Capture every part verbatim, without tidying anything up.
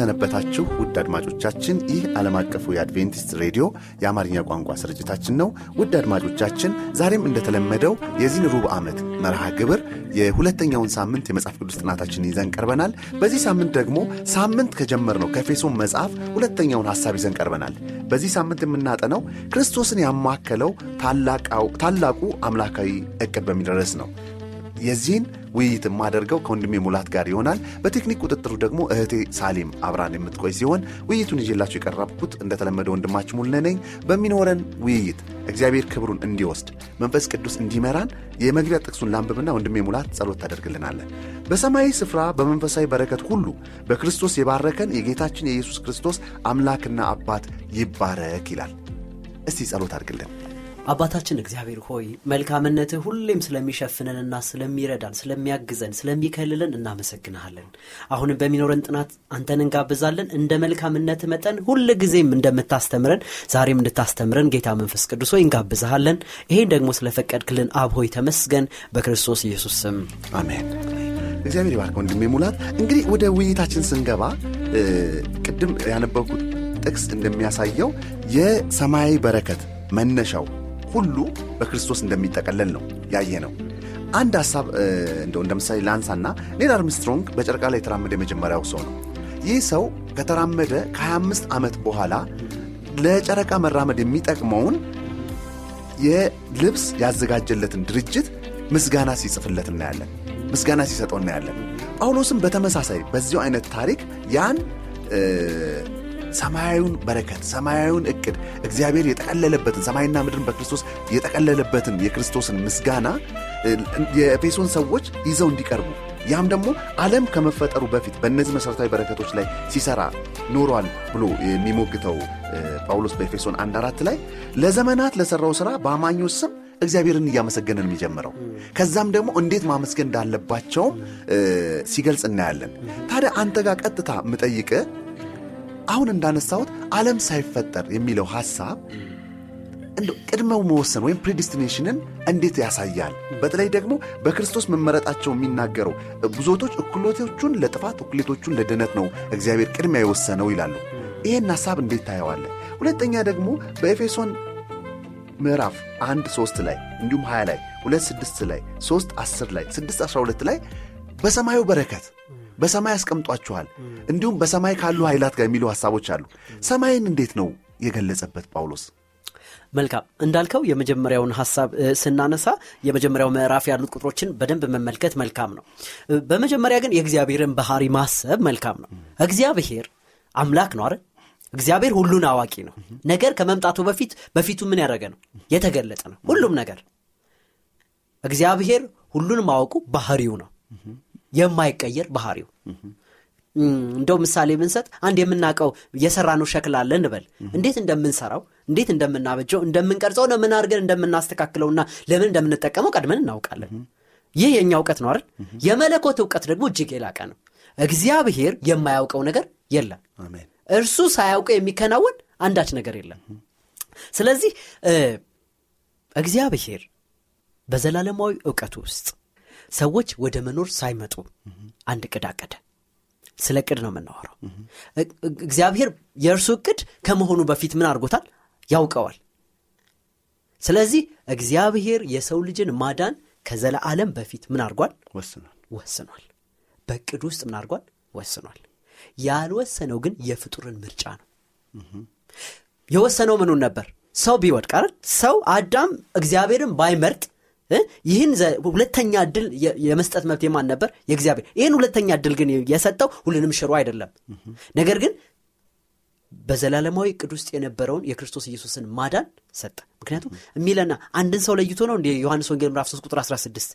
ሰነበታችሁ ውድ አድማጮቻችን፣ ይህ ዓለም አቀፉ የአድቬንቲስት ሬዲዮ የአማርኛ ቋንቋ ስርጭታችን ነው። ውድ አድማጮቻችን፣ ዛሬም እንደተለመደው የዚህ ሩብ ዓመት መርሃ ግብር የሁለተኛውን ሳምንት የመጽሐፍ ቅዱስ ጥናታችንን ይዘን ቀርበናል። በዚህ ሳምንት ደግሞ ሳምንት ከጀመርነው ከኤፌሶን መጽሐፍ ሁለተኛውን ሐሳብ ይዘን ቀርበናል። በዚህ ሳምንት የምናጠነው ክርስቶስን ያማከለው ታላቁ ታላቁ አምላካዊ ዕቅድ በሚል ርዕስ ነው። የዚህን ውይይት ማደርገው ከወንድሜ ሙላት ጋር ይሆናል። በቴክኒክ ቁጥጥሩ ደግሞ እህቴ ሳሊም አብራን የምትቆይ ሲሆን ውይይቱን ይዤላችሁ የቀረብኩት እንደተለመደው ወንድማችሁ ሙሉነህ ነኝ። በሚኖረን ውይይት እግዚአብሔር ክብሩን እንዲወስድ መንፈስ ቅዱስ እንዲመራን የመግቢያ ጥቅሱን ላንብብና ወንድሜ ሙላት ጸሎት ታደርግልናለች። በሰማያዊ ስፍራ በመንፈሳዊ በረከት ሁሉ በክርስቶስ የባረከን የጌታችን የኢየሱስ ክርስቶስ አምላክና አባት ይባረክ ይላል። እስቲ ጸሎት አድርግልን። አባታችን እግዚአብሔር ሆይ መልካምነትህ ሁሌም ስለሚሸፍነንና ስለሚረዳን ስለሚያግዘን ስለሚከልልን እናመሰግናለን። አሁን በሚኖረን ጥናት አንተን እንጋብዛለን። እንደ መልካምነት መጠን ሁልጊዜም እንደምታስተምረን ዛሬም እንድታስተምረን ጌታ መንፈስ ቅዱስ ሆይ እንጋብዛለን። ይሄን ደግሞ ስለፈቀድክልን አብ ሆይ ተመስገን። በክርስቶስ ኢየሱስ ስም አሜን። እግዚአብሔር ይባርክ ወንድሜ ሙላት። እንግዲህ ወደ ውይይታችን ስንገባ ቅድም ያነበብኩት ጥቅስ እንደሚያሳየው የሰማያዊ በረከት መነሻው ሁሉ በክርስቶስ እንደሚጠቀለል ነው ያየነው። አንድ ሐሳብ እንደው እንደምሳሌ ላንሳና ኔል አርምስትሮንግ በጨርቃ ላይ ተራመደ የመጀመሪያው ሰው ነው። ይህ ሰው ከተራመደ ከ25 ዓመት በኋላ ለጨረቃ መራመድ የሚጠቅመውን የልብስ ያዘጋጀለትን ድርጅት ምስጋና ሲጽፍለት እናያለን፣ ምስጋና ሲሰጠው እናያለን። ጳውሎስም በተመሳሳይ በዚሁ አይነት ታሪክ ያን ሰማያዊውን በረከት ሰማያዊውን ዕቅድ እግዚአብሔር የተቀለለበትን ሰማይና ምድርን በክርስቶስ የተቀለለበትን የክርስቶስን ምስጋና የኤፌሶን ሰዎች ይዘው እንዲቀርቡ ያም ደግሞ ዓለም ከመፈጠሩ በፊት በእነዚህ መሠረታዊ በረከቶች ላይ ሲሰራ ኖሯል ብሎ የሚሞግተው ጳውሎስ በኤፌሶን አንድ አራት ላይ ለዘመናት ለሠራው ሥራ በአማኞች ስም እግዚአብሔርን እያመሰገነ ነው የሚጀምረው። ከዛም ደግሞ እንዴት ማመስገን እንዳለባቸው ሲገልጽ እናያለን። ታዲያ አንተ ጋር ቀጥታ የምጠይቅ አሁን እንዳነሳሁት ዓለም ሳይፈጠር የሚለው ሐሳብ እንደ ቅድመው መወሰን ወይም ፕሪዲስቲኔሽንን እንዴት ያሳያል? በተለይ ደግሞ በክርስቶስ መመረጣቸው የሚናገረው ብዙዎች እኩሌቶቹን ለጥፋት እኩሌቶቹን ለድነት ነው እግዚአብሔር ቅድሚያ የወሰነው ይላሉ። ይሄን ሐሳብ እንዴት ታየዋለህ? ሁለተኛ ደግሞ በኤፌሶን ምዕራፍ አንድ ሶስት ላይ እንዲሁም ሃያ ላይ ሁለት ስድስት ላይ ሶስት አስር ላይ ስድስት አስራ ሁለት ላይ በሰማዩ በረከት በሰማይ አስቀምጧቸዋል እንዲሁም በሰማይ ካሉ ኃይላት ጋር የሚሉ ሐሳቦች አሉ። ሰማይን እንዴት ነው የገለጸበት ጳውሎስ? መልካም እንዳልከው የመጀመሪያውን ሐሳብ ስናነሳ የመጀመሪያው ምዕራፍ ያሉት ቁጥሮችን በደንብ መመልከት መልካም ነው። በመጀመሪያ ግን የእግዚአብሔርን ባህሪ ማሰብ መልካም ነው። እግዚአብሔር አምላክ ነው አይደል? እግዚአብሔር ሁሉን አዋቂ ነው። ነገር ከመምጣቱ በፊት በፊቱ ምን ያደረገ ነው? የተገለጸ ነው። ሁሉም ነገር እግዚአብሔር ሁሉን ማወቁ ባህሪው ነው፣ የማይቀየር ባህሪው። እንደው ምሳሌ ብንሰጥ አንድ የምናውቀው የሰራነው ሸክላ አለ እንበል። እንዴት እንደምንሰራው እንዴት እንደምናበጀው እንደምንቀርጸው ነው ምን አድርገን እንደምናስተካክለውና ለምን እንደምንጠቀመው ቀድመን እናውቃለን። ይህ የኛ ዕውቀት ነው አይደል? የመለኮት ዕውቀት ደግሞ እጅግ የላቀ ነው። እግዚአብሔር የማያውቀው ነገር የለም። እርሱ ሳያውቀው የሚከናወን አንዳች ነገር የለም። ስለዚህ እግዚአብሔር በዘላለማዊ ዕውቀት ውስጥ ሰዎች ወደ መኖር ሳይመጡ አንድ ዕቅድ አቀደ። ስለ ዕቅድ ነው የምናወራው። እግዚአብሔር የእርሱ ዕቅድ ከመሆኑ በፊት ምን አድርጎታል? ያውቀዋል። ስለዚህ እግዚአብሔር የሰው ልጅን ማዳን ከዘላለም በፊት ምን አድርጓል? ወስኗል ወስኗል በዕቅድ ውስጥ ምን አድርጓል? ወስኗል። ያልወሰነው ግን የፍጡርን ምርጫ ነው። የወሰነው ምኑን ነበር? ሰው ቢወድቅ አይደል? ሰው አዳም እግዚአብሔርን ባይመርጥ ይህን ሁለተኛ ዕድል የመስጠት መብት የማን ነበር? የእግዚአብሔር። ይህን ሁለተኛ ዕድል ግን የሰጠው ሁሉንም ሽሮ አይደለም። ነገር ግን በዘላለማዊ ዕቅድ ውስጥ የነበረውን የክርስቶስ ኢየሱስን ማዳን ሰጠ። ምክንያቱም የሚለና አንድን ሰው ለይቶ ነው እንደ ዮሐንስ ወንጌል ምዕራፍ ሶስት ቁጥር አስራ ስድስት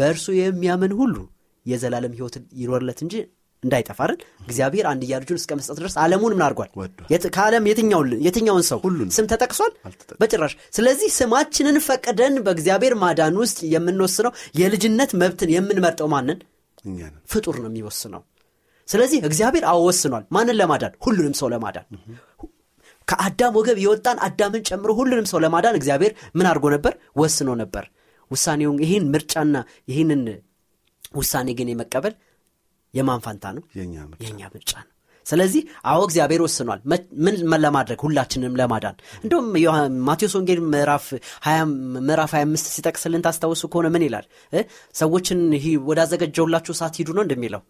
በእርሱ የሚያምን ሁሉ የዘላለም ሕይወትን ይኖርለት እንጂ እንዳይጠፋ አይደል እግዚአብሔር አንድ ያርጁን እስከ መስጠት ድረስ ዓለሙን ምን አርጓል የካለም የትኛው የትኛውን ሰው ስም ተጠቅሷል በጭራሽ ስለዚህ ስማችንን ፈቀደን በእግዚአብሔር ማዳን ውስጥ የምንወስነው የልጅነት መብትን የምንመርጠው ማንን እኛን ፍጡር ነው የሚወስነው ስለዚህ እግዚአብሔር አወስኗል ማንን ለማዳን ሁሉንም ሰው ለማዳን ከአዳም ወገብ የወጣን አዳምን ጨምሮ ሁሉንም ሰው ለማዳን እግዚአብሔር ምን አርጎ ነበር ወስኖ ነበር ውሳኔውን ይሄን ምርጫና ይሄንን ውሳኔ ግን የመቀበል የማንፋንታ ነው የኛ ምርጫ ነው ስለዚህ አው እግዚአብሔር ወስኗል ምን ለማድረግ ሁላችንም ለማዳን እንደውም ማቴዎስ ወንጌል ምዕራፍ ሃያ ምዕራፍ ሃያ አምስት ሲጠቅስልን ታስተውሱ ከሆነ ምን ይላል ሰዎችን ይሄ ወዳዘገጀውላችሁ ሰዓት ሂዱ ነው እንደሚለው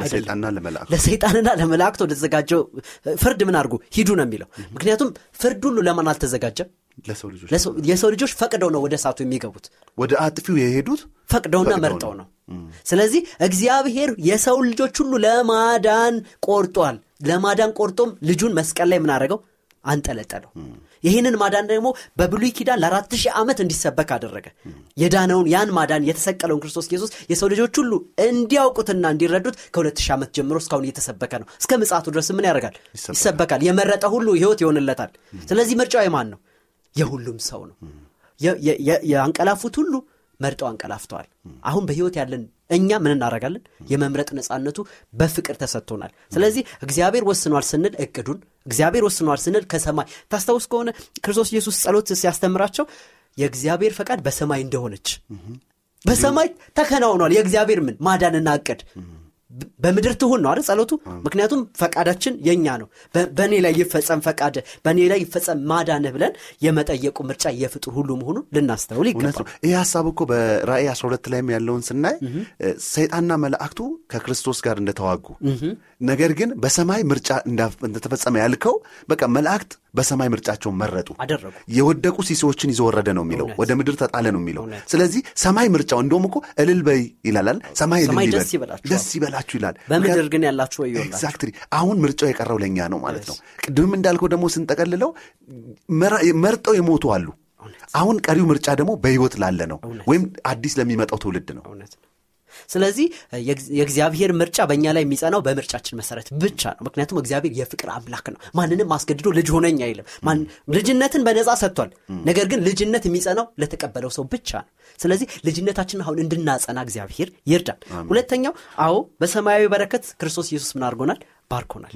ለሰይጣንና ለመላእክት ለሰይጣንና ለመላእክት ወደዘጋጀው ፍርድ ምን አርጉ ሂዱ ነው የሚለው ምክንያቱም ፍርድ ሁሉ ለማን አልተዘጋጀ ለሰው ልጆች ለሰው ልጆች ፈቅደው ነው ወደ ሰዓቱ የሚገቡት ወደ አጥፊው የሄዱት ፈቅደውና መርጠው ነው ስለዚህ እግዚአብሔር የሰው ልጆች ሁሉ ለማዳን ቆርጧል ለማዳን ቆርጦም ልጁን መስቀል ላይ ምን አደረገው አንጠለጠለው ይሄንን ማዳን ደግሞ በብሉይ ኪዳን ለአራት ሺህ ዓመት እንዲሰበክ አደረገ የዳነውን ያን ማዳን የተሰቀለውን ክርስቶስ ኢየሱስ የሰው ልጆች ሁሉ እንዲያውቁትና እንዲረዱት ከ2000 ዓመት ጀምሮ እስካሁን እየተሰበከ ነው እስከ ምጽአቱ ድረስ ምን ያደርጋል ይሰበካል የመረጠ ሁሉ ሕይወት ይሆንለታል ስለዚህ ምርጫው የማን ነው የሁሉም ሰው ነው የአንቀላፉት ሁሉ መርጠው አንቀላፍተዋል አሁን በህይወት ያለን እኛ ምን እናደርጋለን የመምረጥ ነፃነቱ በፍቅር ተሰጥቶናል ስለዚህ እግዚአብሔር ወስኗል ስንል እቅዱን እግዚአብሔር ወስኗል ስንል ከሰማይ ታስተውስ ከሆነ ክርስቶስ ኢየሱስ ጸሎት ሲያስተምራቸው የእግዚአብሔር ፈቃድ በሰማይ እንደሆነች በሰማይ ተከናውኗል የእግዚአብሔር ምን ማዳንና እቅድ በመድር ተሆን ነው አይደል ጸሎቱ ምክንያቱም ፈቃዳችን የኛ ነው በእኔ ላይ ይፈጸም ፈቃድ በእኔ ላይ ይፈጸም ማዳንህ ብለን የመጠየቁ ምርጫ የፍጡር ሁሉ መሆኑን ልናስተውል ይገባል ይሄ ሐሳብ እኮ በራእይ አስራ ሁለት ላይም ያለውን ስናይ ሰይጣንና መላእክቱ ከክርስቶስ ጋር እንደተዋጉ ነገር ግን በሰማይ ምርጫ እንደተፈጸመ ያልከው በቃ መላእክት በሰማይ ምርጫቸው መረጡ የወደቁ ሲሶችን ይዘው ወረደ ነው የሚለው ወደ ምድር ተጣለ ነው የሚለው ስለዚህ ሰማይ ምርጫው እንደውም እኮ እልል በይ ይላል ሰማይ እልል ይላል ደስ ይበላችሁ ይላል በምድር ግን ያላችሁ ወዮላችሁ ኤግዛክትሊ አሁን ምርጫው የቀረው ለኛ ነው ማለት ነው ቅድም እንዳልከው ደግሞ ስንጠቀልለው መርጠው የሞቱ አሉ አሁን ቀሪው ምርጫ ደግሞ በህይወት ላለ ነው ወይም አዲስ ለሚመጣው ትውልድ ነው ስለዚህ የእግዚአብሔር ምርጫ በእኛ ላይ የሚጸናው በምርጫችን መሰረት ብቻ ነው ምክንያቱም እግዚአብሔር የፍቅር አምላክ ነው ማንንም አስገድዶ ልጅ ሆነኝ አይልም ማን ልጅነትን በነጻ ሰጥቷል ነገር ግን ልጅነት የሚጸናው ለተቀበለው ሰው ብቻ ነው ስለዚህ ልጅነታችንን አሁን እንድናጸና እግዚአብሔር ይርዳል ሁለተኛው አዎ በሰማያዊ በረከት ክርስቶስ ኢየሱስ ምን አድርጎናል ባርኮናል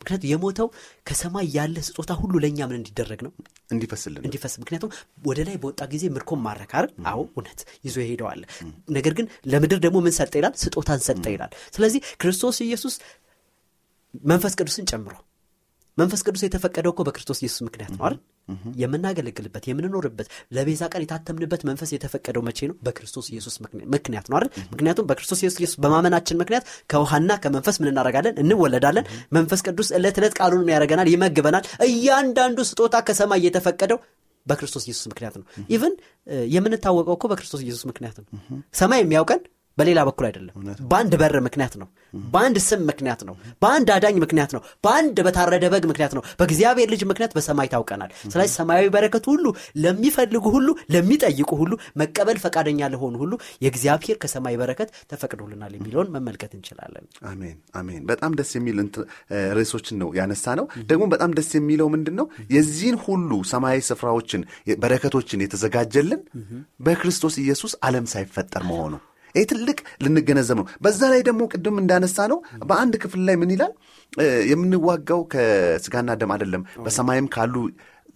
ምክንያቱም የሞተው ከሰማይ ያለ ስጦታ ሁሉ ለኛ ምን እንዲደረግ ነው እንዲፈስልን እንዲፈስ ምክንያቱም ወደ ላይ በወጣ ጊዜ ምርኮም ማረክ አይደል አዎ እውነት ይዞ ይሄዳል ነገር ግን ለምድር ደግሞ ምን ሰጠ ይላል ስጦታን ሰጠ ይላል ስለዚህ ክርስቶስ ኢየሱስ መንፈስ ቅዱስን ጨምሮ መንፈስ ቅዱስ የተፈቀደው እኮ በክርስቶስ ኢየሱስ ምክንያት ነው አይደል የምናገለግልበት የምንኖርበት ለቤዛ ቀን የታተምንበት መንፈስ የተፈቀደው መቼ ነው በክርስቶስ ኢየሱስ ምክንያት ነው አይደል ምክንያቱም በክርስቶስ ኢየሱስ በማመናችን ምክንያት ከውሃና ከመንፈስ ምን እናደርጋለን እንወለዳለን መንፈስ ቅዱስ ዕለት ዕለት ቃሉን ያደርገናል ይመግበናል እያንዳንዱ ስጦታ ከሰማይ የተፈቀደው በክርስቶስ ኢየሱስ ምክንያት ነው ኢቭን የምንታወቀው እኮ በክርስቶስ ኢየሱስ ምክንያት ነው ሰማይ የሚያውቀን በሌላ በኩል አይደለም በአንድ በር ምክንያት ነው በአንድ ስም ምክንያት ነው በአንድ አዳኝ ምክንያት ነው በአንድ በታረደ በግ ምክንያት ነው በእግዚአብሔር ልጅ ምክንያት በሰማይ ታውቀናል ስለዚህ ሰማያዊ በረከት ሁሉ ለሚፈልጉ ሁሉ ለሚጠይቁ ሁሉ መቀበል ፈቃደኛ ለሆኑ ሁሉ የእግዚአብሔር ከሰማይ በረከት ተፈቅዶልናል የሚለውን መመልከት እንችላለን አሜን አሜን በጣም ደስ የሚል ርዕሶችን ነው ያነሳነው ደግሞ በጣም ደስ የሚለው ምንድነው የዚህን ሁሉ ሰማያዊ ስፍራዎችን በረከቶችን የተዘጋጀልን በክርስቶስ ኢየሱስ ዓለም ሳይፈጠር መሆኑ ይህ ትልቅ ልንገነዘብ ነው በዛ ላይ ደግሞ ቅድም እንዳነሳ ነው በአንድ ክፍል ላይ ምን ይላል የምንዋጋው ከስጋና ደም አይደለም በሰማይም ካሉ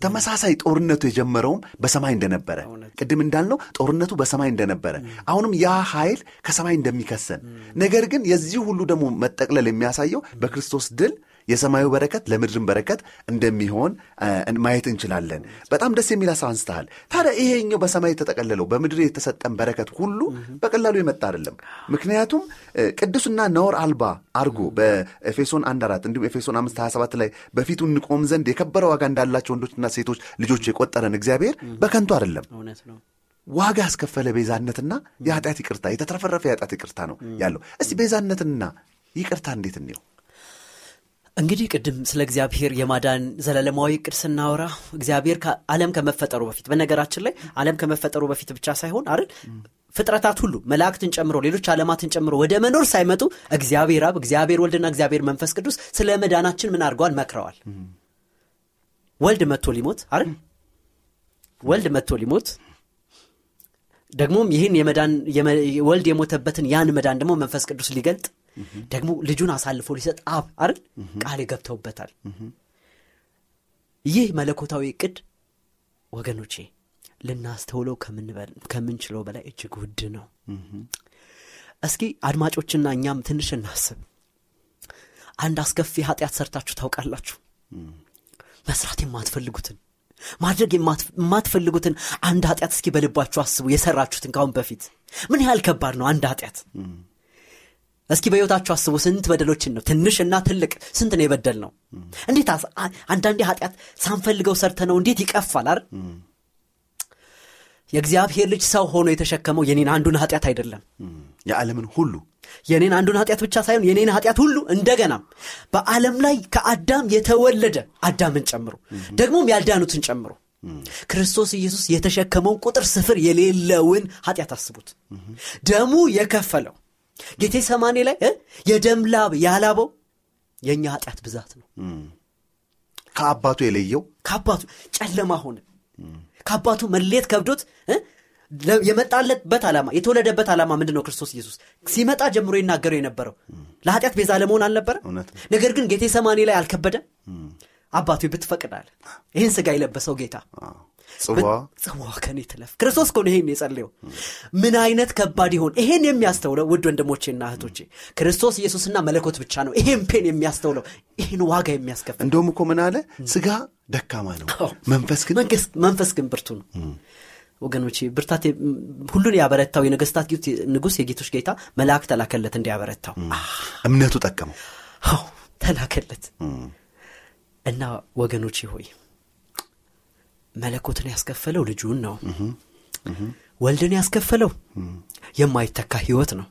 ተመሳሳይ ጦርነቱ የጀመረውም በሰማይ እንደነበረ ቅድም እንዳልነው ጦርነቱ በሰማይ እንደነበረ አሁንም ያ ኃይል ከሰማይ እንደሚከሰን ነገር ግን የዚህ ሁሉ ደግሞ መጠቅለል የሚያሳየው በክርስቶስ ድል የሰማዩ በረከት ለምድርን በረከት እንደሚሆን ማየት እንችላለን በጣም ደስ የሚል አሳንስተሃል ታዲያ ይሄኛው በሰማይ የተጠቀለለው በምድር የተሰጠን በረከት ሁሉ በቀላሉ የመጣ አይደለም ምክንያቱም ቅዱስና ነውር አልባ አርጎ በኤፌሶን አንድ አራት እንዲሁም ኤፌሶን አምስት ሃያ ሰባት ላይ በፊቱ እንቆም ዘንድ የከበረ ዋጋ እንዳላቸው ወንዶችና ሴቶች ልጆች የቆጠረን እግዚአብሔር በከንቱ አይደለም ዋጋ ያስከፈለ ቤዛነትና የኃጢአት ይቅርታ የተትረፈረፈ የኃጢአት ይቅርታ ነው ያለው እስቲ ቤዛነትና ይቅርታ እንዴት እንየው እንግዲህ ቅድም ስለ እግዚአብሔር የማዳን ዘለለማዊ ቅድስና ወራ እግዚአብሔር ዓለም ከመፈጠሩ በፊት በነገራችን ላይ ዓለም ከመፈጠሩ በፊት ብቻ ሳይሆን አይደል ፍጥረታት ሁሉ መላእክትን ጨምሮ ሌሎች ዓለማትን ጨምሮ ወደ መኖር ሳይመጡ እግዚአብሔር አብ እግዚአብሔር ወልድና እግዚአብሔር መንፈስ ቅዱስ ስለ መዳናችን ምን አድርጓል መክረዋል። ወልድ መጥቶ ሊሞት አይደል ወልድ መጥቶ ሊሞት ደግሞም ይሄን የመዳን ወልድ የሞተበትን ያን መዳን ደግሞ መንፈስ ቅዱስ ሊገልጥ ደግሞ ልጁን አሳልፎ ሊሰጥ አብ አይደል ቃል ይገብተውበታል። ይህ መለኮታዊ ዕቅድ ወገኖቼ ለናስተውለው ከምንችለው በላይ እጅግ ውድ ነው። እስኪ አድማጮችና እኛም ትንሽ እናስብ። አንድ አስከፊ ኃጢያት ሰርታችሁ ታውቃላችሁ? መስራት የማትፈልጉትን ማድረግ የማትፈልጉትን አንድ ኃጢያት እስኪ በልባችሁ አስቡ የሰራችሁትን ካሁን በፊት ምን ያህል ከባድ ነው አንድ ኃጢያት። እስኪ በህይወታችሁ አስቡ ስንት በደሎችን ነው ትንሽና ትልቅ ስንት ነው የበደልነው። እንዴት አንዳንዴ ኃጢያት ሳንፈልገው ሰርተነው እንዴት ይቀፋል አይደል። የእግዚአብሔር ልጅ ሰው ሆኖ የተሸከመው የኔን አንዱን ኃጢያት አይደለም የዓለምን ሁሉ የኔን አንዱን ኃጢያት ብቻ ሳይሆን የኔን ኃጢያት ሁሉ እንደገናም በዓለም ላይ ከአዳም የተወለደ አዳምን ጨምሮ ደግሞም ያልዳኑትን ጨምሮ ክርስቶስ ኢየሱስ የተሸከመው ቁጥር ስፍር የሌለውን ኃጢያት አስቡት። ደሙ የከፈለው ጌቴሰማኒ ላይ የደም ላብ ያላበው የኛ ኃጢያት ብዛት ነው። ከአባቱ የለየው ከአባቱ ጨለማ ሆነ ከአባቱ መለየት ከብዶት የመጣለበት ዓላማ የተወለደበት ዓላማ ምንድነው? ክርስቶስ ኢየሱስ ሲመጣ ጀምሮ ይናገረው የነበረው ለኃጢያት ቤዛ ለመሆን አልነበረ? ነገር ግን ጌቴሰማኒ ላይ አልከበደ? አባቱ ብትፈቅዳል ይሄን ስጋ ይለበሰው ጌታ ጽዋ ጽዋ ከኔ ተለፍ ክርስቶስ ኮን ይሄን የጸለየው ምን አይነት ከባድ ይሆን። ይሄን የሚያስተውለው ውድ ወንድሞቼና እህቶቼ ክርስቶስ ኢየሱስና መለኮት ብቻ ነው ይሄን ፔን የሚያስተውለው ይሄን ዋጋ የሚያስከፍል። እንደውም እኮ ምን አለ ስጋ ደካማ ነው መንፈስ ግን መንፈስ ግን ብርቱ ነው። ወገኖቼ ብርታቴ ሁሉን ያበረታው የነገስታት ንጉስ የጌቶች ጌታ መላእክት ተላከለት እንዲያበረታው እምነቱ ተጠቀመው አዎ ተላከለት። እና ወገኖቼ ሆይ መለኮትን ያስከፈለው ልጁን ነው። ወልድን ያስከፈለው የማይተካ ህይወት ነው።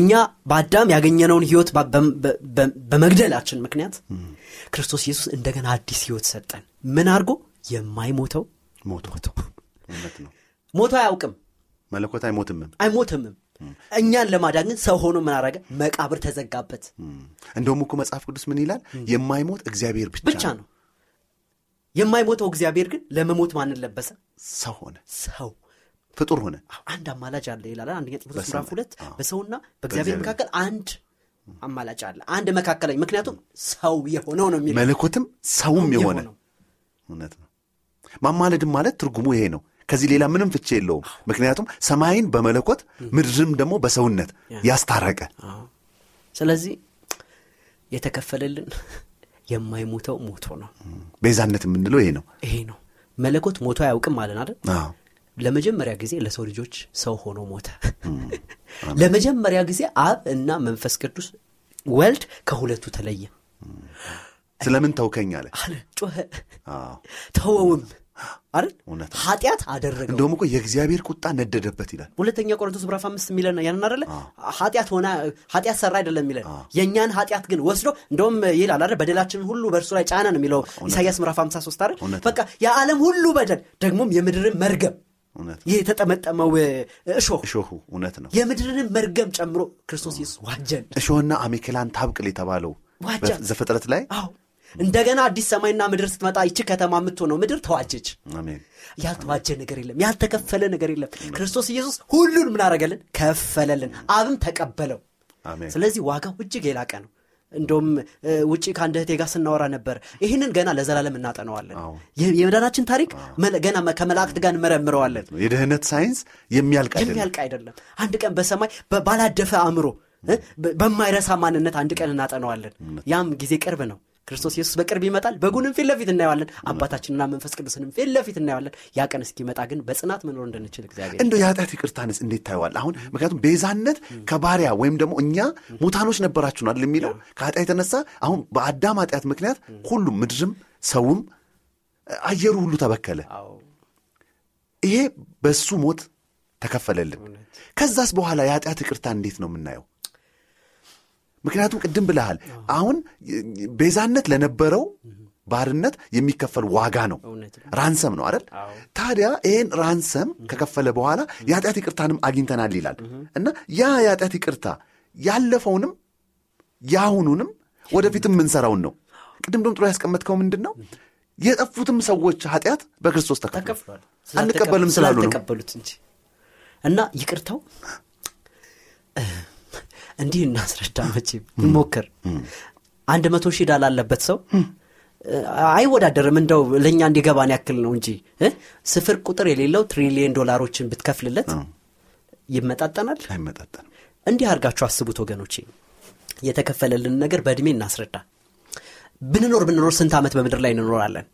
እኛ በአዳም ያገኘነውን ህይወት በመግደላችን ምክንያት ክርስቶስ ኢየሱስ እንደገና አዲስ ህይወት ሰጠን። ምን አድርጎ የማይሞተው ሞቶ ሞቶ ሞቶ አያውቅም መለኮት አይሞትም አይሞትም እኛን ለማዳን ግን ሰው ሆኖ ምን አደረገ መቃብር ተዘጋበት። እንደውም እኮ መጽሐፍ ቅዱስ ምን ይላል የማይሞት እግዚአብሔር ብቻ ነው የማይሞተው እግዚአብሔር ግን ለመሞት ማን ለበሰ ሰው ሆነ ሰው ፍጡር ሆነ። አንድ አማላጅ አለ ይላል አንደኛ ጢሞቴዎስ ምዕራፍ ሁለት በሰውና በእግዚአብሔር መካከል አንድ አማላጅ አለ አንድ መካከለኛ ምክንያቱም ሰው የሆነው ነው የሚለው መለኮትም ሰውም የሆነ እውነት ነው። ማማለድም ማለት ትርጉሙ ይሄ ነው ከዚህ ሌላ ምንም ፍቺ የለውም ምክንያቱም ሰማይን በመለኮት ምድርም ደግሞ በሰውነት ያስታረቀ። ስለዚህ የተከፈለልን የማይሞተው ሞቶ ነው በዛነት የምንለው ይሄ ነው ይሄ ነው መለኮት ሞቶ አያውቅም አለን አይደል። አዎ ለመጀመሪያ ጊዜ ለሰው ልጆች ሰው ሆኖ ሞተ። ለመጀመሪያ ጊዜ አብ እና መንፈስ ቅዱስ ወልድ ከሁለቱ ተለየ። ስለምን ተውከኝ አለ ጮኸ ተወውም አይደል ኃጢያት አደረገ። እንደውም እኮ የእግዚአብሔር ቁጣ ነደደበት ይላል ሁለተኛ ቆሮንቶስ ምዕራፍ አምስት የሚለና ያንን አይደለ ኃጢያት ሆነ ኃጢያት ሰራ አይደለም የሚለን የኛን ኃጢያት ግን ወስዶ እንደውም ይላል አይደል በደላችን ሁሉ በእርሱ ላይ ጫና ነው የሚለው ኢሳይያስ ምዕራፍ ሃምሳ ሶስት አይደል በቃ የዓለም ሁሉ በደል ደግሞም የምድርን መርገም ይሄ ተጠመጠመው እሾህ እሾሁ እውነት ነው የምድርን መርገም ጨምሮ ክርስቶስ ኢየሱስ ዋጀን እሾህና አሜከላን ታብቅል የተባለው ዘፍጥረት ላይ አዎ እንደገና አዲስ ሰማይና ምድር ስትመጣ ይቺ ከተማ የምትሆነው ምድር ተዋጀች። አሜን ያልተዋጀ ነገር የለም ያልተከፈለ ነገር የለም ክርስቶስ ኢየሱስ ሁሉን ምን አደረገልን ከፈለልን አብም ተቀበለው። አሜን ስለዚህ ዋጋው እጅግ የላቀ ነው። እንደውም ውጪ ከአንድ እህቴ ጋር ስናወራ ነበር ይሄንን ገና ለዘላለም እናጠናዋለን የመዳናችን ታሪክ ገና ከመላእክት ጋር እንመረምረዋለን። የደህነት ሳይንስ የሚያልቅ አይደለም የሚያልቅ አይደለም አንድ ቀን በሰማይ ባላደፈ አእምሮ በማይረሳ ማንነት አንድ ቀን እናጠናዋለን። ያም ጊዜ ቅርብ ነው ክርስቶስ ኢየሱስ በቅርብ ይመጣል በጉንም ፊት ለፊት እናያለን አባታችንና መንፈስ ቅዱስንም ፊት ለፊት እናያለን። ያ ቀን እስኪመጣ ግን በጽናት መኖር እንድንችል እግዚአብሔር እንደው የኃጢአት ይቅርታንስ እንዴት ታይዋል አሁን ምክንያቱም ቤዛነት ከባሪያ ወይም ደግሞ እኛ ሙታኖች ነበራችሁን አይደል የሚለው ከኃጢአት የተነሳ አሁን በአዳም ኃጢአት ምክንያት ሁሉም ምድርም ሰውም አየሩ ሁሉ ተበከለ ይሄ በሱ ሞት ተከፈለልን። ከዛስ በኋላ የኃጢአት ይቅርታ እንዴት ነው የምናየው ምክንያቱም ቅድም ብለሃል አሁን በዛነት ለነበረው ባርነት የሚከፈል ዋጋ ነው ራንሰም ነው አይደል ታዲያ ይሄን ራንሰም ከከፈለ በኋላ ያጣት ይቅርታንም አግኝተናል ይላል እና ያ ያጣት ይቅርታ ያለፈውንም ያሁኑንም ወደፊትም ምን ሰራውን ነው ቅድም ደም ጥሩ ያስቀመጥከው ምንድነው የጠፉትም ሰዎች ኃጢያት በክርስቶስ ተከፍሏል አንቀበልም ስላሉ ነው ተቀበሉት እንጂ እና ይቅርታው እንዲህ እናስረዳ መቼም እንሞክር መቶ ሺህ ዳላር አለበት ሰው አይወዳደርም እንደው ለኛ እንዲገባን ያክል ነው እንጂ ስፍር ቁጥር የሌለው ትሪሊየን ዶላሮችን ብትከፍልለት ይመጣጣናል አይመጣጣንም እንዲህ አርጋችሁ አስቡት ወገኖቼ የተከፈለልን ነገር በእድሜ እናስረዳ ብንኖር ብንኖር ስንት አመት በመድር ላይ እንኖራለን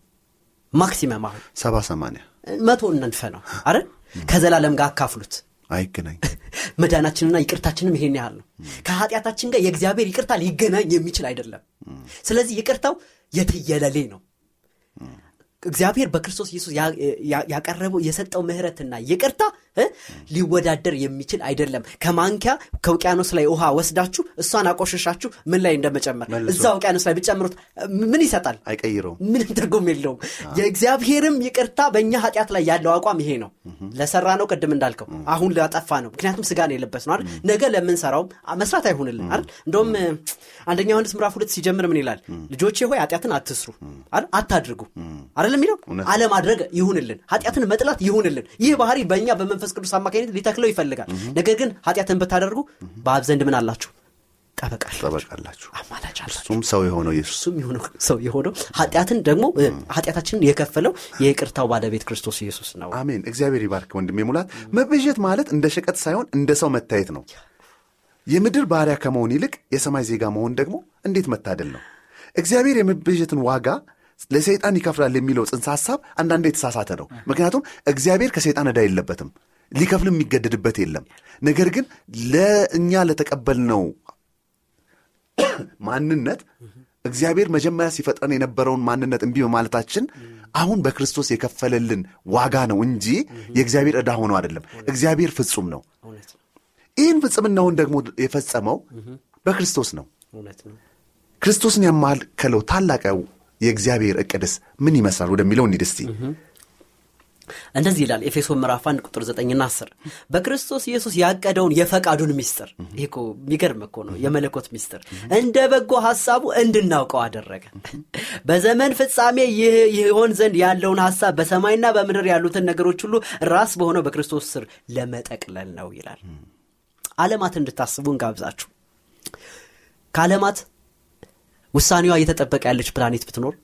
ማክሲመም አሁን ሰባ ሰማንያ መቶ እንንፈነው አይደል ከዘላለም ጋር አካፍሉት አይገናኝ መዳናችንና ይቅርታችንም ይሄን ያህል ነው ከኃጢያታችን ጋር የእግዚአብሔር ይቅርታ ሊገናኝ የሚችል አይደለም ስለዚህ ይቅርታው የተየለለ ነው እግዚአብሔር በክርስቶስ ኢየሱስ ያቀረበው የሰጠው ምህረትና ይቅርታ ሊወዳደር የሚችል አይደለም ከማንኪያ ከውቅያኖስ ላይ ውሃ ወስዳችሁ እሷን አቆሽሻችሁ ምን ላይ እንደመጨመር እዛው ውቅያኖስ ላይ ብትጨምሩት ምን ይሰጣል አይቀይረው ምን ትርጉም የለውም የእግዚአብሔርም ይቅርታ በእኛ ኃጢያት ላይ ያለው አቋም ይሄ ነው ለሰራ ነው ቀደም እንዳልከው አሁን ላጠፋ ነው ምክንያቱም ስጋን የለበስ ነው አይደል ነገ ለምን ሰራው መስራት አይሆንልን አይደል እንደውም አንደኛ ዮሐንስ ምዕራፍ ሁለት ሲጀምር ምን ይላል ልጆቼ ሆይ ኃጢያትን አትስሩ አይደል አታድርጉ አይደለም ይላል ዓለም አድርገ ይሁንልን ኃጢያትን መጥላት ይሁንልን ይሄ ባህሪ በእኛ መንፈስ ቅዱስ አማካይነት ሊተክለው ይፈልጋል ነገር ግን ኃጢያትን በታደርጉ በአብ ዘንድ ምን አላችሁ ተበቃላችሁ ተበቃላችሁ አማላጫችሁ እሱም ሰው የሆነው ኢየሱስም የሆነው ሰው የሆነው ኃጢያትን ደግሞ ኃጢያታችንን የከፈለው የይቅርታው ባለቤት ክርስቶስ ኢየሱስ ነው አሜን እግዚአብሔር ይባርክ ወንድሜ ሙላት መበጀት ማለት እንደ ሸቀጥ ሳይሆን እንደ ሰው መታየት ነው የምድር ባሪያ ከመሆን ይልቅ የሰማይ ዜጋ መሆን ደግሞ እንዴት መታደል ነው እግዚአብሔር የመበጀትን ዋጋ ለሰይጣን ይከፍላል የሚለው ጽንሰ ሐሳብ አንዳንዴ ተሳሳተ ነው ምክንያቱም እግዚአብሔር ከሰይጣን እዳ የለበትም ሊከፍልም ይገደድበት የለም ነገር ግን ለእኛ ለተቀበልነው ማንነት እግዚአብሔር መጀመሪያ ሲፈጥረን የነበረውን ማንነት እንቢ በማለታችን አሁን በክርስቶስ የከፈለልን ዋጋ ነው እንጂ የእግዚአብሔር እዳ ሆኖ አይደለም እግዚአብሔር ፍጹም ነው ይህን ፍጹምናውን ደግሞ የፈጸመው በክርስቶስ ነው ክርስቶስን ያማከለው ታላቁ የእግዚአብሔር እቅድስ ምን ይመስላል ወደሚለው እንድስቲ እንደዚህ ይላል ኤፌሶን ምዕራፍ አንድ ቁጥር ዘጠኝ እና አስር በክርስቶስ ኢየሱስ ያቀደውን የፈቃዱን ምስጢር ይሄኮ ይገርምኮ ነው የመለኮት ምስጢር እንደበጎ ሐሳቡ እንድናውቀው አደረገ በዘመን ፍጻሜ ይሆን ዘንድ ያለውን ሐሳብ በሰማይና በምድር ያሉትን ነገሮች ሁሉ ራስ በሆነው በክርስቶስ ስር ለመጠቅለል ነው ይላል ዓለማት እንድታስቡን ጋብዛችሁ ካለማት ውሳኔዋ እየተጠበቀ ያለች ፕላኔት ብትኖር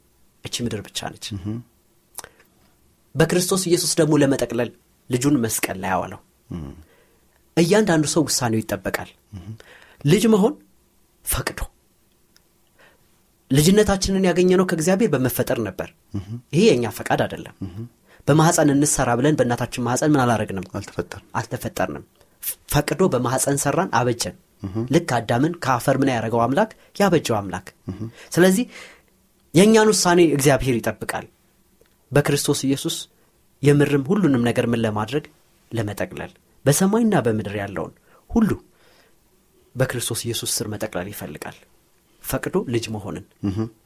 እቺ ምድር ብቻ ነች በክርስቶስ ኢየሱስ ደግሞ ለመጠቅለል ልጁን መስቀል ላይ አዋለው እያንዳንዱ ሰው ውሳኔው ይጠበቃል ልጅ መሆን ፈቅዶ ልጅነታችንን ያገኘነው ከእግዚአብሔር በመፈጠር ነበር ይሄ የኛ ፈቃድ አይደለም በማህፀን እንሰራ ብለን በእናታችን ማህፀን ምን አላረግንም አልተፈጠርንም አልተፈጠርንም ፈቅዶ በማህፀን ሰራን አበጀን ልክ አዳምን ከአፈር ምን ያደረገው አምላክ ያበጀው አምላክ ስለዚህ የኛን ውሳኔ እግዚአብሔር ይጠብቃል በክርስቶስ ኢየሱስ የምርም ሁሉንም ነገር ምን ለማድረግ ለመጠቅለል በሰማይና በምድር ያለውን ሁሉ በክርስቶስ ኢየሱስ ስር መጠቅለል ይፈልጋል ፈቅዶ ልጅ መሆንን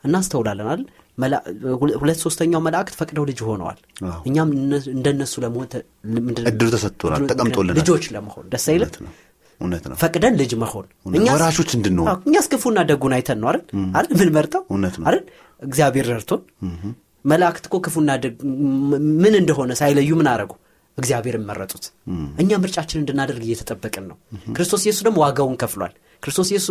እናስተውላለናል ሁለት ሶስተኛው መላእክት ፈቅደው ልጅ ሆነዋል እኛም እንደነሱ ለመሆን እድል ተሰጥቶናል ተቀምጦልናል ልጆች ለመሆን ደስ አይልም እውነት ነው ፈቅደን ልጅ መሆን ወራሾች እንድንሆን እኛስ ክፉና ደጉን አይተን ነው አይደል አይደል ምን መርጠው አይደል እግዚአብሔር ረድቶን መላእክት እኮ ክፉና ምን እንደሆነ ሳይለዩ ምን አረጉ እግዚአብሔርን መረጡት እኛ ምርጫችን እንድናደርግ እየተጠበቅን ነው ክርስቶስ ኢየሱስ ደግሞ ዋጋውን ከፍሏል ክርስቶስ ኢየሱስ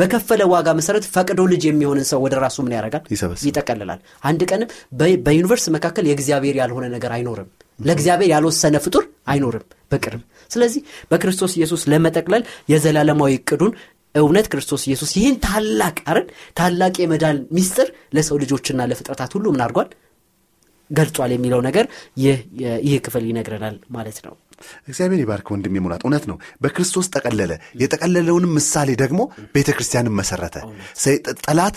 በከፈለ ዋጋ መሰረት ፈቅዶ ልጅ የሚሆንን ሰው ወደ ራሱ ምን ያረጋል ይጠቀልላል አንድ ቀንም በዩኒቨርስ መካከል የእግዚአብሔር ያልሆነ ነገር አይኖርም ለእግዚአብሔር ያልወሰነ ፍጡር አይኖርም በቅርብ ስለዚህ በክርስቶስ ኢየሱስ ለመጠቅለል የዘላለማዊ እቅዱን እውነት ክርስቶስ ኢየሱስ ይህን ታላቅ አረን ታላቅ የመዳን ምስጢር ለሰው ልጆችና ለፍጥረታት ሁሉ ምን አድርጓል ገልጿል የሚለው ነገር ይህ ክፍል ይነግረናል ማለት ነው እግዚአብሔር ይባርክ ወንድሜ ሙላት ኡነት ነው በክርስቶስ ተቀለለ የተቀለለውን ምሳሌ ደግሞ ቤተክርስቲያንን መሰረተ ሰይጣላት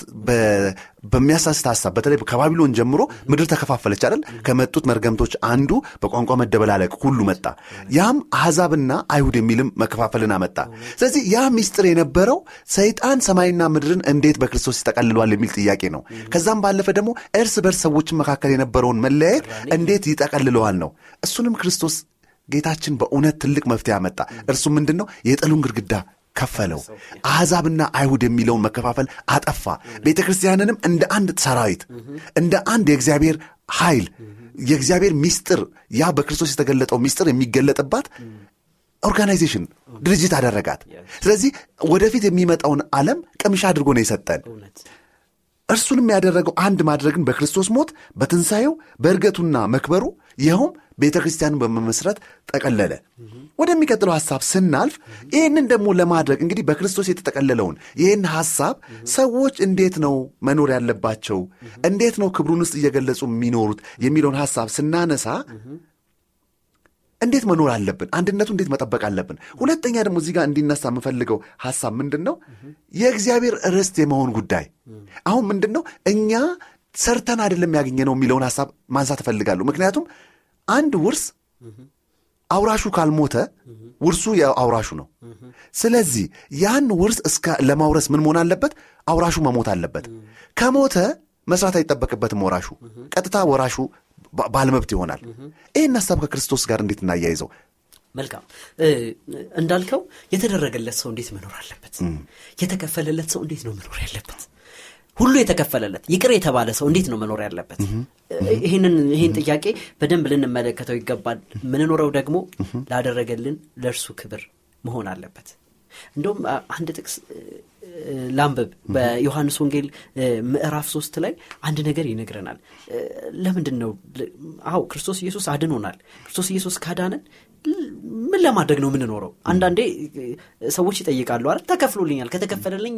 በሚያሳስተ ሐሳብ በተለይ በካባቢሎን ጀምሮ ምድር ተከፋፈለች አይደል ከመጡት መርገምቶች አንዱ በቋንቋ መደበላለቅ ሁሉ መጣ ያም አህዛብና አይሁድ የሚልም መከፋፈልን አመጣ ስለዚህ ያ ሚስጥር የነበረው ሰይጣን ሰማይና ምድርን እንዴት በክርስቶስ ይተቀለሏል የሚል ጥያቄ ነው ከዛም ባለፈ ደግሞ እርስ በርስ ሰዎች መካከለ የነበረውን መለያየት እንዴት ይተቀለሏል ነው እሱንም ክርስቶስ ጌታችን በእውነት ትልቅ መፍትሄ አመጣ እርሱ ምንድነው የጥሉን ግርግዳ ከፈለው አህዛብና አይሁድ የሚለውን መከፋፈል አጠፋ ቤተክርስቲያንንም እንደ አንድ ተሰራይት እንደ አንድ የእግዚአብሔር ኃይል የእግዚአብሔር ሚስጥር ያ በክርስቶስ የተገለጠው ሚስጥር የሚገለጥባት ኦርጋናይዜሽን ድርጅት አደረጋት ስለዚህ ወደፊት የሚመጣውን ዓለም ቀምሻ አድርጎ ነው የሰጠን እርሱንም ያደረገው አንድ ማድረግን በክርስቶስ ሞት በትንሳኤው በእርገቱና መክበሩ ይሁን ቤተክርስቲያኑ በመመስረት ተቀለለ ወደሚቀጥለው ሐሳብ ስናልፍ ይሄንን ደግሞ ለማድረግ እንግዲህ በክርስቶስ የተተቀለለውን ይሄን ሐሳብ ሰዎች እንዴት ነው መኖር ያለባቸው እንዴት ነው ክብሩን ውስጥ እየገለጹ የሚኖሩት የሚለውን ሐሳብ ስናነሳ እንዴት መኖር አለብን አንድነቱ እንዴት መጠበቅ አለብን ሁለተኛ ደግሞ እዚህ ጋር እንዲነሳ መፈልገው ሐሳብ ምንድነው የእግዚአብሔር ርስት የመሆን ጉዳይ አሁን ምንድነው እኛ ሰርተን አይደለም ያገኘነው የሚለውን ሐሳብ ማንሳት ፈልጋለሁ ምክንያቱም አንድ ውርስ አውራሹ ካልሞተ ውርሱ ያውራሹ ነው ስለዚህ ያን ውርስ እስከ ለማውረስ ምን መሆን አለበት አውራሹ መሞት አለበት ከሞተ መስራት አይተበከበትም ወራሹ ቀጥታ ወራሹ ባለመብት ይሆናል ይሄን ሐሳብ ከክርስቶስ ጋር እንዴት እናያይዘው መልካም እንዳልከው የተደረገለት ሰው እንዴት መኖር አለበት የተከፈለለት ሰው እንዴት ነው መኖር ያለበት ሁሉ የተከፈለለት ይቅር የተባለ ሰው እንዴት ነው መኖር ያለበት ይሄንን ይሄን ጥያቄ በደንብ ልንመለከተው ይገባል ምን ኖረው ደግሞ ላደረገልን ለእርሱ ክብር መሆን አለበት እንደውም አንድ ጥቅስ ላምብብ በዮሐንስ ወንጌል ምዕራፍ ሶስት ላይ አንድ ነገር ይነግረናል ለምንድነው አው ክርስቶስ ኢየሱስ አድኖናል ክርስቶስ ኢየሱስ ካዳነን ምን ለማድረግ ነው ምን ኖረው አንዳንዴ ሰዎች ይጠይቃሉ አይደል ተከፍሎልኛል ከተከፈለልኝ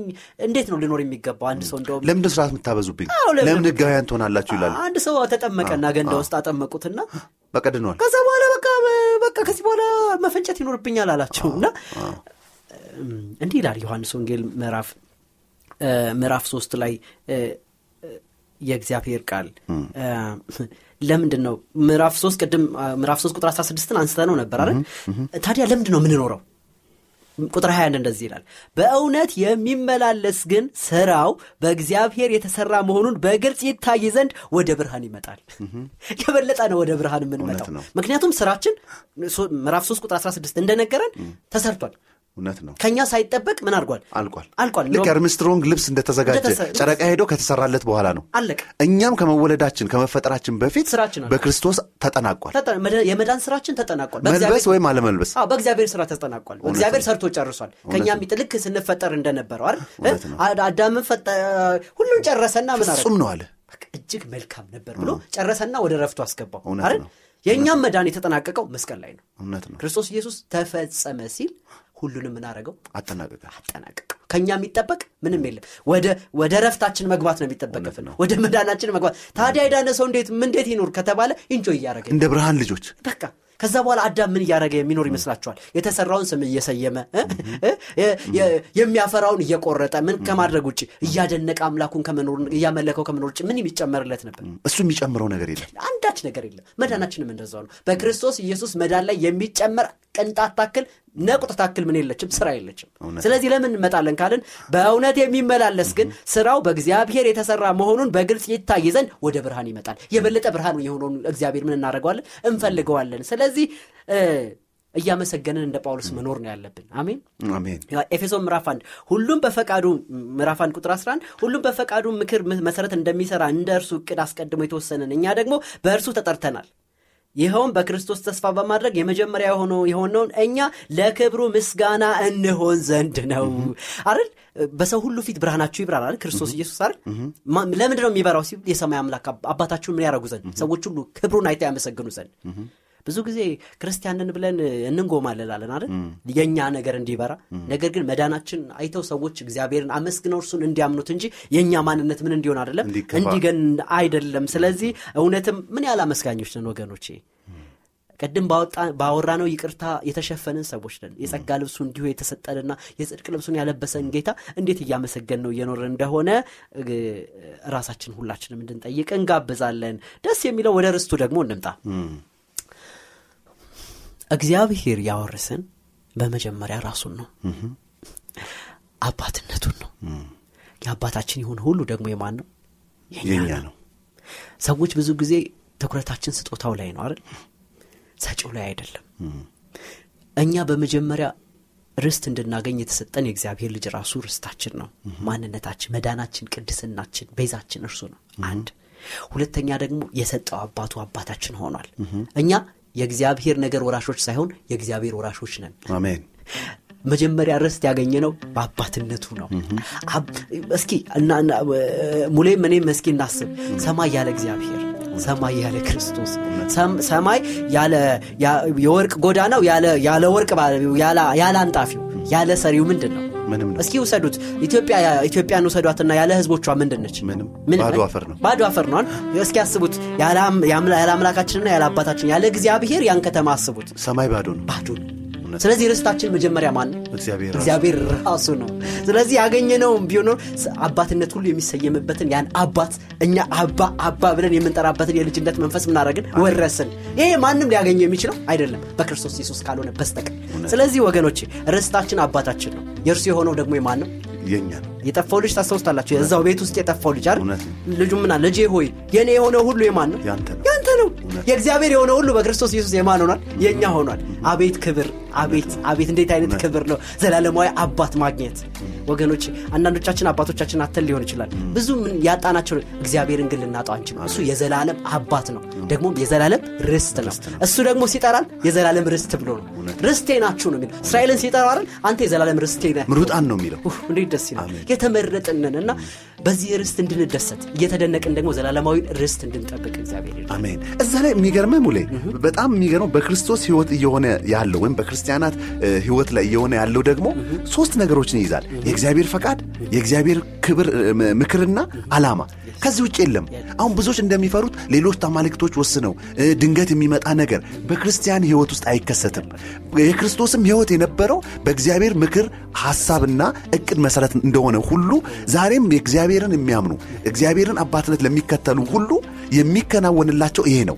እንዴት ነው ልኖር የሚገባው አንድ ሰው እንደውም ለምን ድስራት መታበዙብኝ ለምን ጋያን ተሆናላችሁ ይላል አንድ ሰው ተጠመቀና ገንዳ ውስጥ አጠመቁትና በቀድኗል ከዛ በኋላ በቃ በቃ ከዚህ በኋላ መፈንጨት ይኖርብኛል አላቸውና እንዴ ይላል ዮሐንስ ወንጌል ምዕራፍ ምዕራፍ ሶስት ላይ የእግዚአብሔር ቃል ለምንድነው ምዕራፍ ሶስት ቀደም ምዕራፍ ሶስት ቁጥር አስራ ስድስትን አንስተነው ነበር አይደል ታዲያ ለምንድነው ምን ኖረው ቁጥር ሃያ አንድ እንደዚህ ይላል በእውነት የሚመላለስ ግን ሥራው በእግዚአብሔር የተሰራ መሆኑን በግልጽ ይታይ ዘንድ ወደ ብርሃን ይመጣል የበለጠ ነው ወደ ብርሃን ምን መጣው ምክንያቱም ሥራችን ምዕራፍ ሶስት ቁጥር አስራ ስድስት እንደነገረን ተሰርቷል እውነት ነው ከኛ ሳይጠበቅ ምን አርጓል አልቋል አልቋል ለከርም ስትሮንግ ልብስ እንደተዘጋጀ ጨረቃ ሄዶ ከተሰራለት በኋላ ነው አለቀ እኛም ከመወለዳችን ከመፈጠራችን በፊት በክርስቶስ ተጠናቋል የመዳን ስራችን ተጠናቋል በእግዚአብሔር ወይ ማለመልበስ አዎ በእግዚአብሔር ስራ ተጠናቋል እግዚአብሔር ሰርቶ ጨርሷል ከኛም ይጥልክ ስንፈጠር እንደነበረው አይደል አዳም ፈጠረ ሁሉም ጨረሰና ምን አረገ ጾም ነው አለ እጅግ መልካም ነበር ብሎ ጨረሰና ወደ ረፍቱ አስገባው አይደል የኛም መዳን የተጠናቀቀው መስቀል ላይ ነው እውነት ነው ክርስቶስ ኢየሱስ ተፈጸመ ሲል ሁሉንም እናረጋው አጠናቀቀ አጠናቀቀ ከኛ የሚጠበቅ ምንም የለም ወደ ወደ ረፍታችን መግባት ነው የሚጠበቀፈን ወደ መዳናችን መግባት ታዲያ የዳነሰው እንዴት ምን እንዴት ይኖር ከተባለ ኢንጆይ ያረጋል እንደ ብርሃን ልጆች በቃ ከዛ በኋላ አዳም ምን ያረጋ የሚኖር ይመስላችኋል የተሰራውን ስም እየሰየመ የሚያፈራውን እየቆረጠ ምን ከማድረግ ውጪ እያደነቀ አምላኩን ከመኖር እያመለከው ከመኖር ውጪ ምን የሚጨመርለት ነበር እሱ የሚጨምረው ነገር የለም አንዳች ነገር የለም መዳናችንም እንደዛው ነው በክርስቶስ ኢየሱስ መዳን ላይ የሚጨመር ቅንጣት ታክል ነቁጥ ታክል ምን የለችም ስራ የለችም ስለዚህ ለምን እንመጣለን ካልን በእውነት የሚመላለስ ግን ስራው በእግዚአብሔር የተሰራ መሆኑን በግልጽ ይታይ ዘንድ ወደ ብርሃን ይመጣል የበለጠ ብርሃን የሆነውን እግዚአብሔር ምን እናደርገዋለን እንፈልገዋለን ስለዚህ እያመሰገንን እንደ ጳውሎስ መኖር ነው ያለብን አሜን አሜን ኤፌሶን ምዕራፍ አንድ ሁሉም በፈቃዱ ምዕራፍ አንድ ቁጥር አስራ አንድ ሁሉም በፈቃዱ ምክር መሰረት እንደሚሰራ እንደ እርሱ ዕቅድ አስቀድሞ የተወሰነን እኛ ደግሞ በእርሱ ተጠርተናል ይኸውም በክርስቶስ ተስፋ በማድረግ የመጀመሪያ የሆነው የሆነውን እኛ ለክብሩ ምስጋና እንሆን ዘንድ ነው አይደል በሰው ሁሉ ፊት ብርሃናችሁ ይብራል አይደል ክርስቶስ ኢየሱስ አይደል ለምንድነው የሚበራው ሲል የሰማይ አምላክ አባታችሁን ምን ያረጉ ዘንድ ሰዎች ሁሉ ክብሩን አይተው ያመሰግኑ ዘንድ ብዙ ጊዜ ክርስቲያንን ብለን እንንጎማለላለን አይደል የኛ ነገር እንዲበራ ነገር ግን መዳናችን አይተው ሰዎች እግዚአብሔርን አመስግነው እርሱን እንዲያምኑት እንጂ የኛ ማንነት ምን እንዲሆን አይደለም እንዲገን አይደለም ስለዚህ እውነትም ምን ያህል አመስጋኞች ነን ወገኖቼ ቀደም ባወጣ ባወራነው ይቅርታ የተሸፈነን ሰዎች ነን። የጸጋ ልብሱ እንዲሁ የተሰጠልና የጽድቅ ልብሱን ያለበሰን ጌታ እንዴት እያመሰገነው የኖር እንደሆነ ራሳችን ሁላችንም እንድንጠይቅ እንጋብዛለን። ደስ የሚለው ወደ ርስቱ ደግሞ እንምጣ። እግዚአብሔር ያወረሰን በመጀመሪያ ራሱን ነው፣ አባትነቱን ነው። የአባታችን ይሁን ሁሉ ደግሞ የማን ነው? የኛ ነው። ሰዎች ብዙ ጊዜ ትኩረታችን ስጦታው ላይ ነው አይደል? ሰጪው ላይ አይደለም። እኛ በመጀመሪያ ርስት እንድናገኝ የተሰጠን የእግዚአብሔር ልጅ ራሱ ርስታችን ነው። ማንነታችን፣ መዳናችን፣ ቅድስናችን፣ ቤዛችን እርሱ ነው። አንድ ሁለተኛ ደግሞ የሰጠው አባቱ አባታችን ሆኗል። እኛ የእግዚአብሔር ነገር ወራሾች ሳይሆን የእግዚአብሔር ወራሾች ነን። አሜን። መጀመሪያ ርስት ያገኘነው በአባትነቱ ነው። እስኪ እና ሙሌም እኔም እስኪ እናስብ። ሰማይ ያለ እግዚአብሔር፣ ሰማይ ያለ ክርስቶስ፣ ሰማይ ያለ የወርቅ ጎዳናው ያለ ያለ ወርቅ ያለ ያለ አንጣፊው ያለ ሰሪው ምንድነው? እስኪ ወሰዱት። ኢትዮጵያ ኢትዮጵያን ወሰዷትና ያለ ህዝቦቿ ምንድነች? ምንም ባዶ አፈር ነው። ባዶ አፈር ነው። እስኪ አስቡት። ያለ ያለ አምላካችንና ያለ አባታችን ያለ እግዚአብሔር ያን ከተማ አስቡት። ሰማይ ባዶ ነው። ባዶ ነው። ስለዚህ ርስታችን መጀመሪያ ማን ነው? እግዚአብሔር ራሱ ነው። ስለዚህ ያገኘነውም ቢሆን አባትነት ሁሉ የሚሰየምበትን ያን አባት እኛ አባ አባ ብለን የምንጠራበትን የልጅነት መንፈስ ምናረግን ወረስን። ይሄ ማንም ሊያገኘው የሚችለው አይደለም በክርስቶስ ኢየሱስ ካልሆነ በስተቀር። ስለዚህ ወገኖቼ ርስታችን አባታችን ነው። የእርሱ የሆነው ደግሞ የማን ነው? የኛ ነው። የጠፋው ልጅ ታስታውሳላችሁ? እዛው ቤት ውስጥ የጠፋው ልጅ አይደል? ልጁ ምና ልጄ ሆይ የኔ የሆነው ሁሉ የማን ነው? ያንተ ነው። ያንተ ነው። የእግዚአብሔር የሆነው ሁሉ በክርስቶስ ኢየሱስ የማን ሆኗል? የኛ ሆኗል። አቤት ክብር! አቤት አቤት! እንዴት አይነት ክብር ነው ዘላለማዊ አባት ማግኘት። ወገኖች አንዳንዶቻችን አባቶቻችን አተል ሊሆን ይችላል ብዙ ያጣናቸው፣ እግዚአብሔርን ግን ልናጣው አንችልም። እሱ የዘላለም አባት ነው፣ ደግሞ የዘላለም ርስት ነው። እሱ ደግሞ ሲጠራል የዘላለም ርስት ብሎ ነው። ርስቴ ናችሁ ነው የሚለው። እስራኤልን ሲጠራው አይደል አንተ የዘላለም ርስቴ ነህ ምሩጣን ነው የሚለው። እንዴት ደስ ይላል! የተመረጥነንና በዚህ ርስት እንድንደሰት እየተደነቅን ደግሞ ዘላለማዊ ርስት እንድንጠብቅ እግዚአብሔር ይርዳን። አሜን። እዛ ላይ የሚገርመው ሙሌ በጣም የሚገርመው በክርስቶስ ህይወት እየሆነ ያለው ወይም በክርስቲያናት ህይወት ላይ እየሆነ ያለው ደግሞ ሶስት ነገሮችን ይይዛል። የእግዚአብሔር ፈቃድ፣ የእግዚአብሔር ክብር ምክርና አላማ። ከዚህ ውጪ የለም። አሁን ብዙዎች እንደሚፈሩት ሌሎች ታማልክቶች ወስነው ድንገት የሚመጣ ነገር በክርስቲያን ህይወት ውስጥ አይከሰትም። የክርስቶስም ህይወት የነበረው በእግዚአብሔር ምክር ሐሳብና እቅድ መሰረት እንደሆነ ሁሉ ዛሬም የእግዚአብሔርን የሚያምኑ እግዚአብሔርን አባትነት ለሚከተሉ ሁሉ የሚከናወንላቸው ይሄ ነው።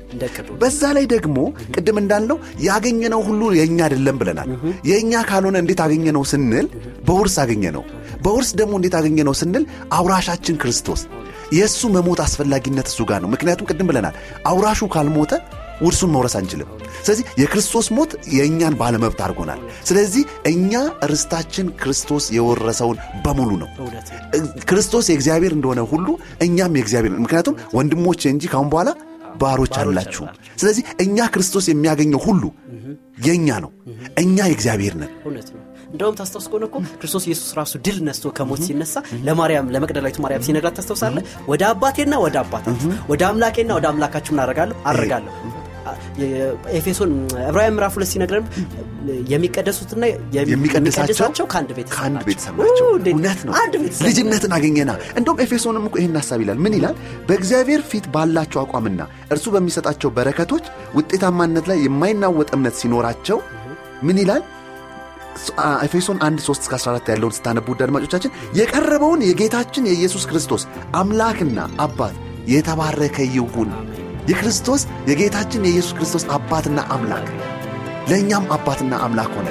በዛ ላይ ደግሞ ቅድም እንዳልነው ያገኘነው ሁሉ የኛ አይደለም ብለናል። የኛ ካልሆነ እንዴት አገኘነው ስንል በውርስ አገኘነው። በውርስ ደግሞ እንዴት አገኘነው ስንል አውራሻችን ክርስቶስ፣ የእሱ መሞት አስፈላጊነት እሱ ጋር ነው። ምክንያቱም ቅድም ብለናል አውራሹ ካልሞተ ውርሱን መውረስ አንችልም። ስለዚህ የክርስቶስ ሞት የእኛን ባለመብት አድርጎናል። ስለዚህ እኛ ርስታችን ክርስቶስ የወረሰውን በሙሉ ነው። ክርስቶስ የእግዚአብሔር እንደሆነ ሁሉ እኛም የእግዚአብሔር፣ ምክንያቱም ወንድሞቼ እንጂ ካሁን በኋላ ባሮች አላችሁ። ስለዚህ እኛ ክርስቶስ የሚያገኘው ሁሉ የኛ ነው። እኛ የእግዚአብሔር ነን። እንደውም ታስተውስኮነው እኮ ክርስቶስ ኢየሱስ ራሱ ድል ነስቶ ከሞት ሲነሳ ለማርያም ለመቅደላዊት ማርያም ሲነግራት ታስተውሳለህ? ወደ አባቴና ወደ አባታችሁ ወደ አምላኬና ወደ አምላካችሁ እናረጋለሁ አረጋለሁ። የኤፌሶን ዕብራውያን ምዕራፍ ሁለት ሲነግረን የሚቀደሱትና የሚቀደሳቸው ከአንድ ቤት ከአንድ ቤት ሰማቸው። እውነት ነው። ልጅነትን አገኘና እንደውም ኤፌሶንም እኮ ይሄን ሐሳብ ይላል። ምን ይላል? በእግዚአብሔር ፊት ባላቸው አቋምና እርሱ በሚሰጣቸው በረከቶች ውጤታማነት ላይ የማይናወጥ እምነት ሲኖራቸው ምን ይላል? ኤፌሶን አንድ ሶስት እስከ አስራ አራት ያለውን ስታነቡ አድማጮቻችን የቀረበውን የጌታችን የኢየሱስ ክርስቶስ አምላክና አባት የተባረከ ይሁን። የክርስቶስ የጌታችን የኢየሱስ ክርስቶስ አባትና አምላክ ለእኛም አባትና አምላክ ሆነ።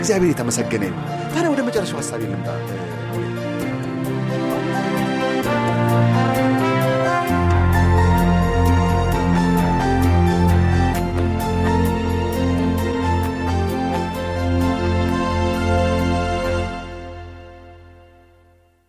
እግዚአብሔር የተመሰገነ ይሁን። ታዲያ ወደ መጨረሻው ሐሳብ እንምጣ።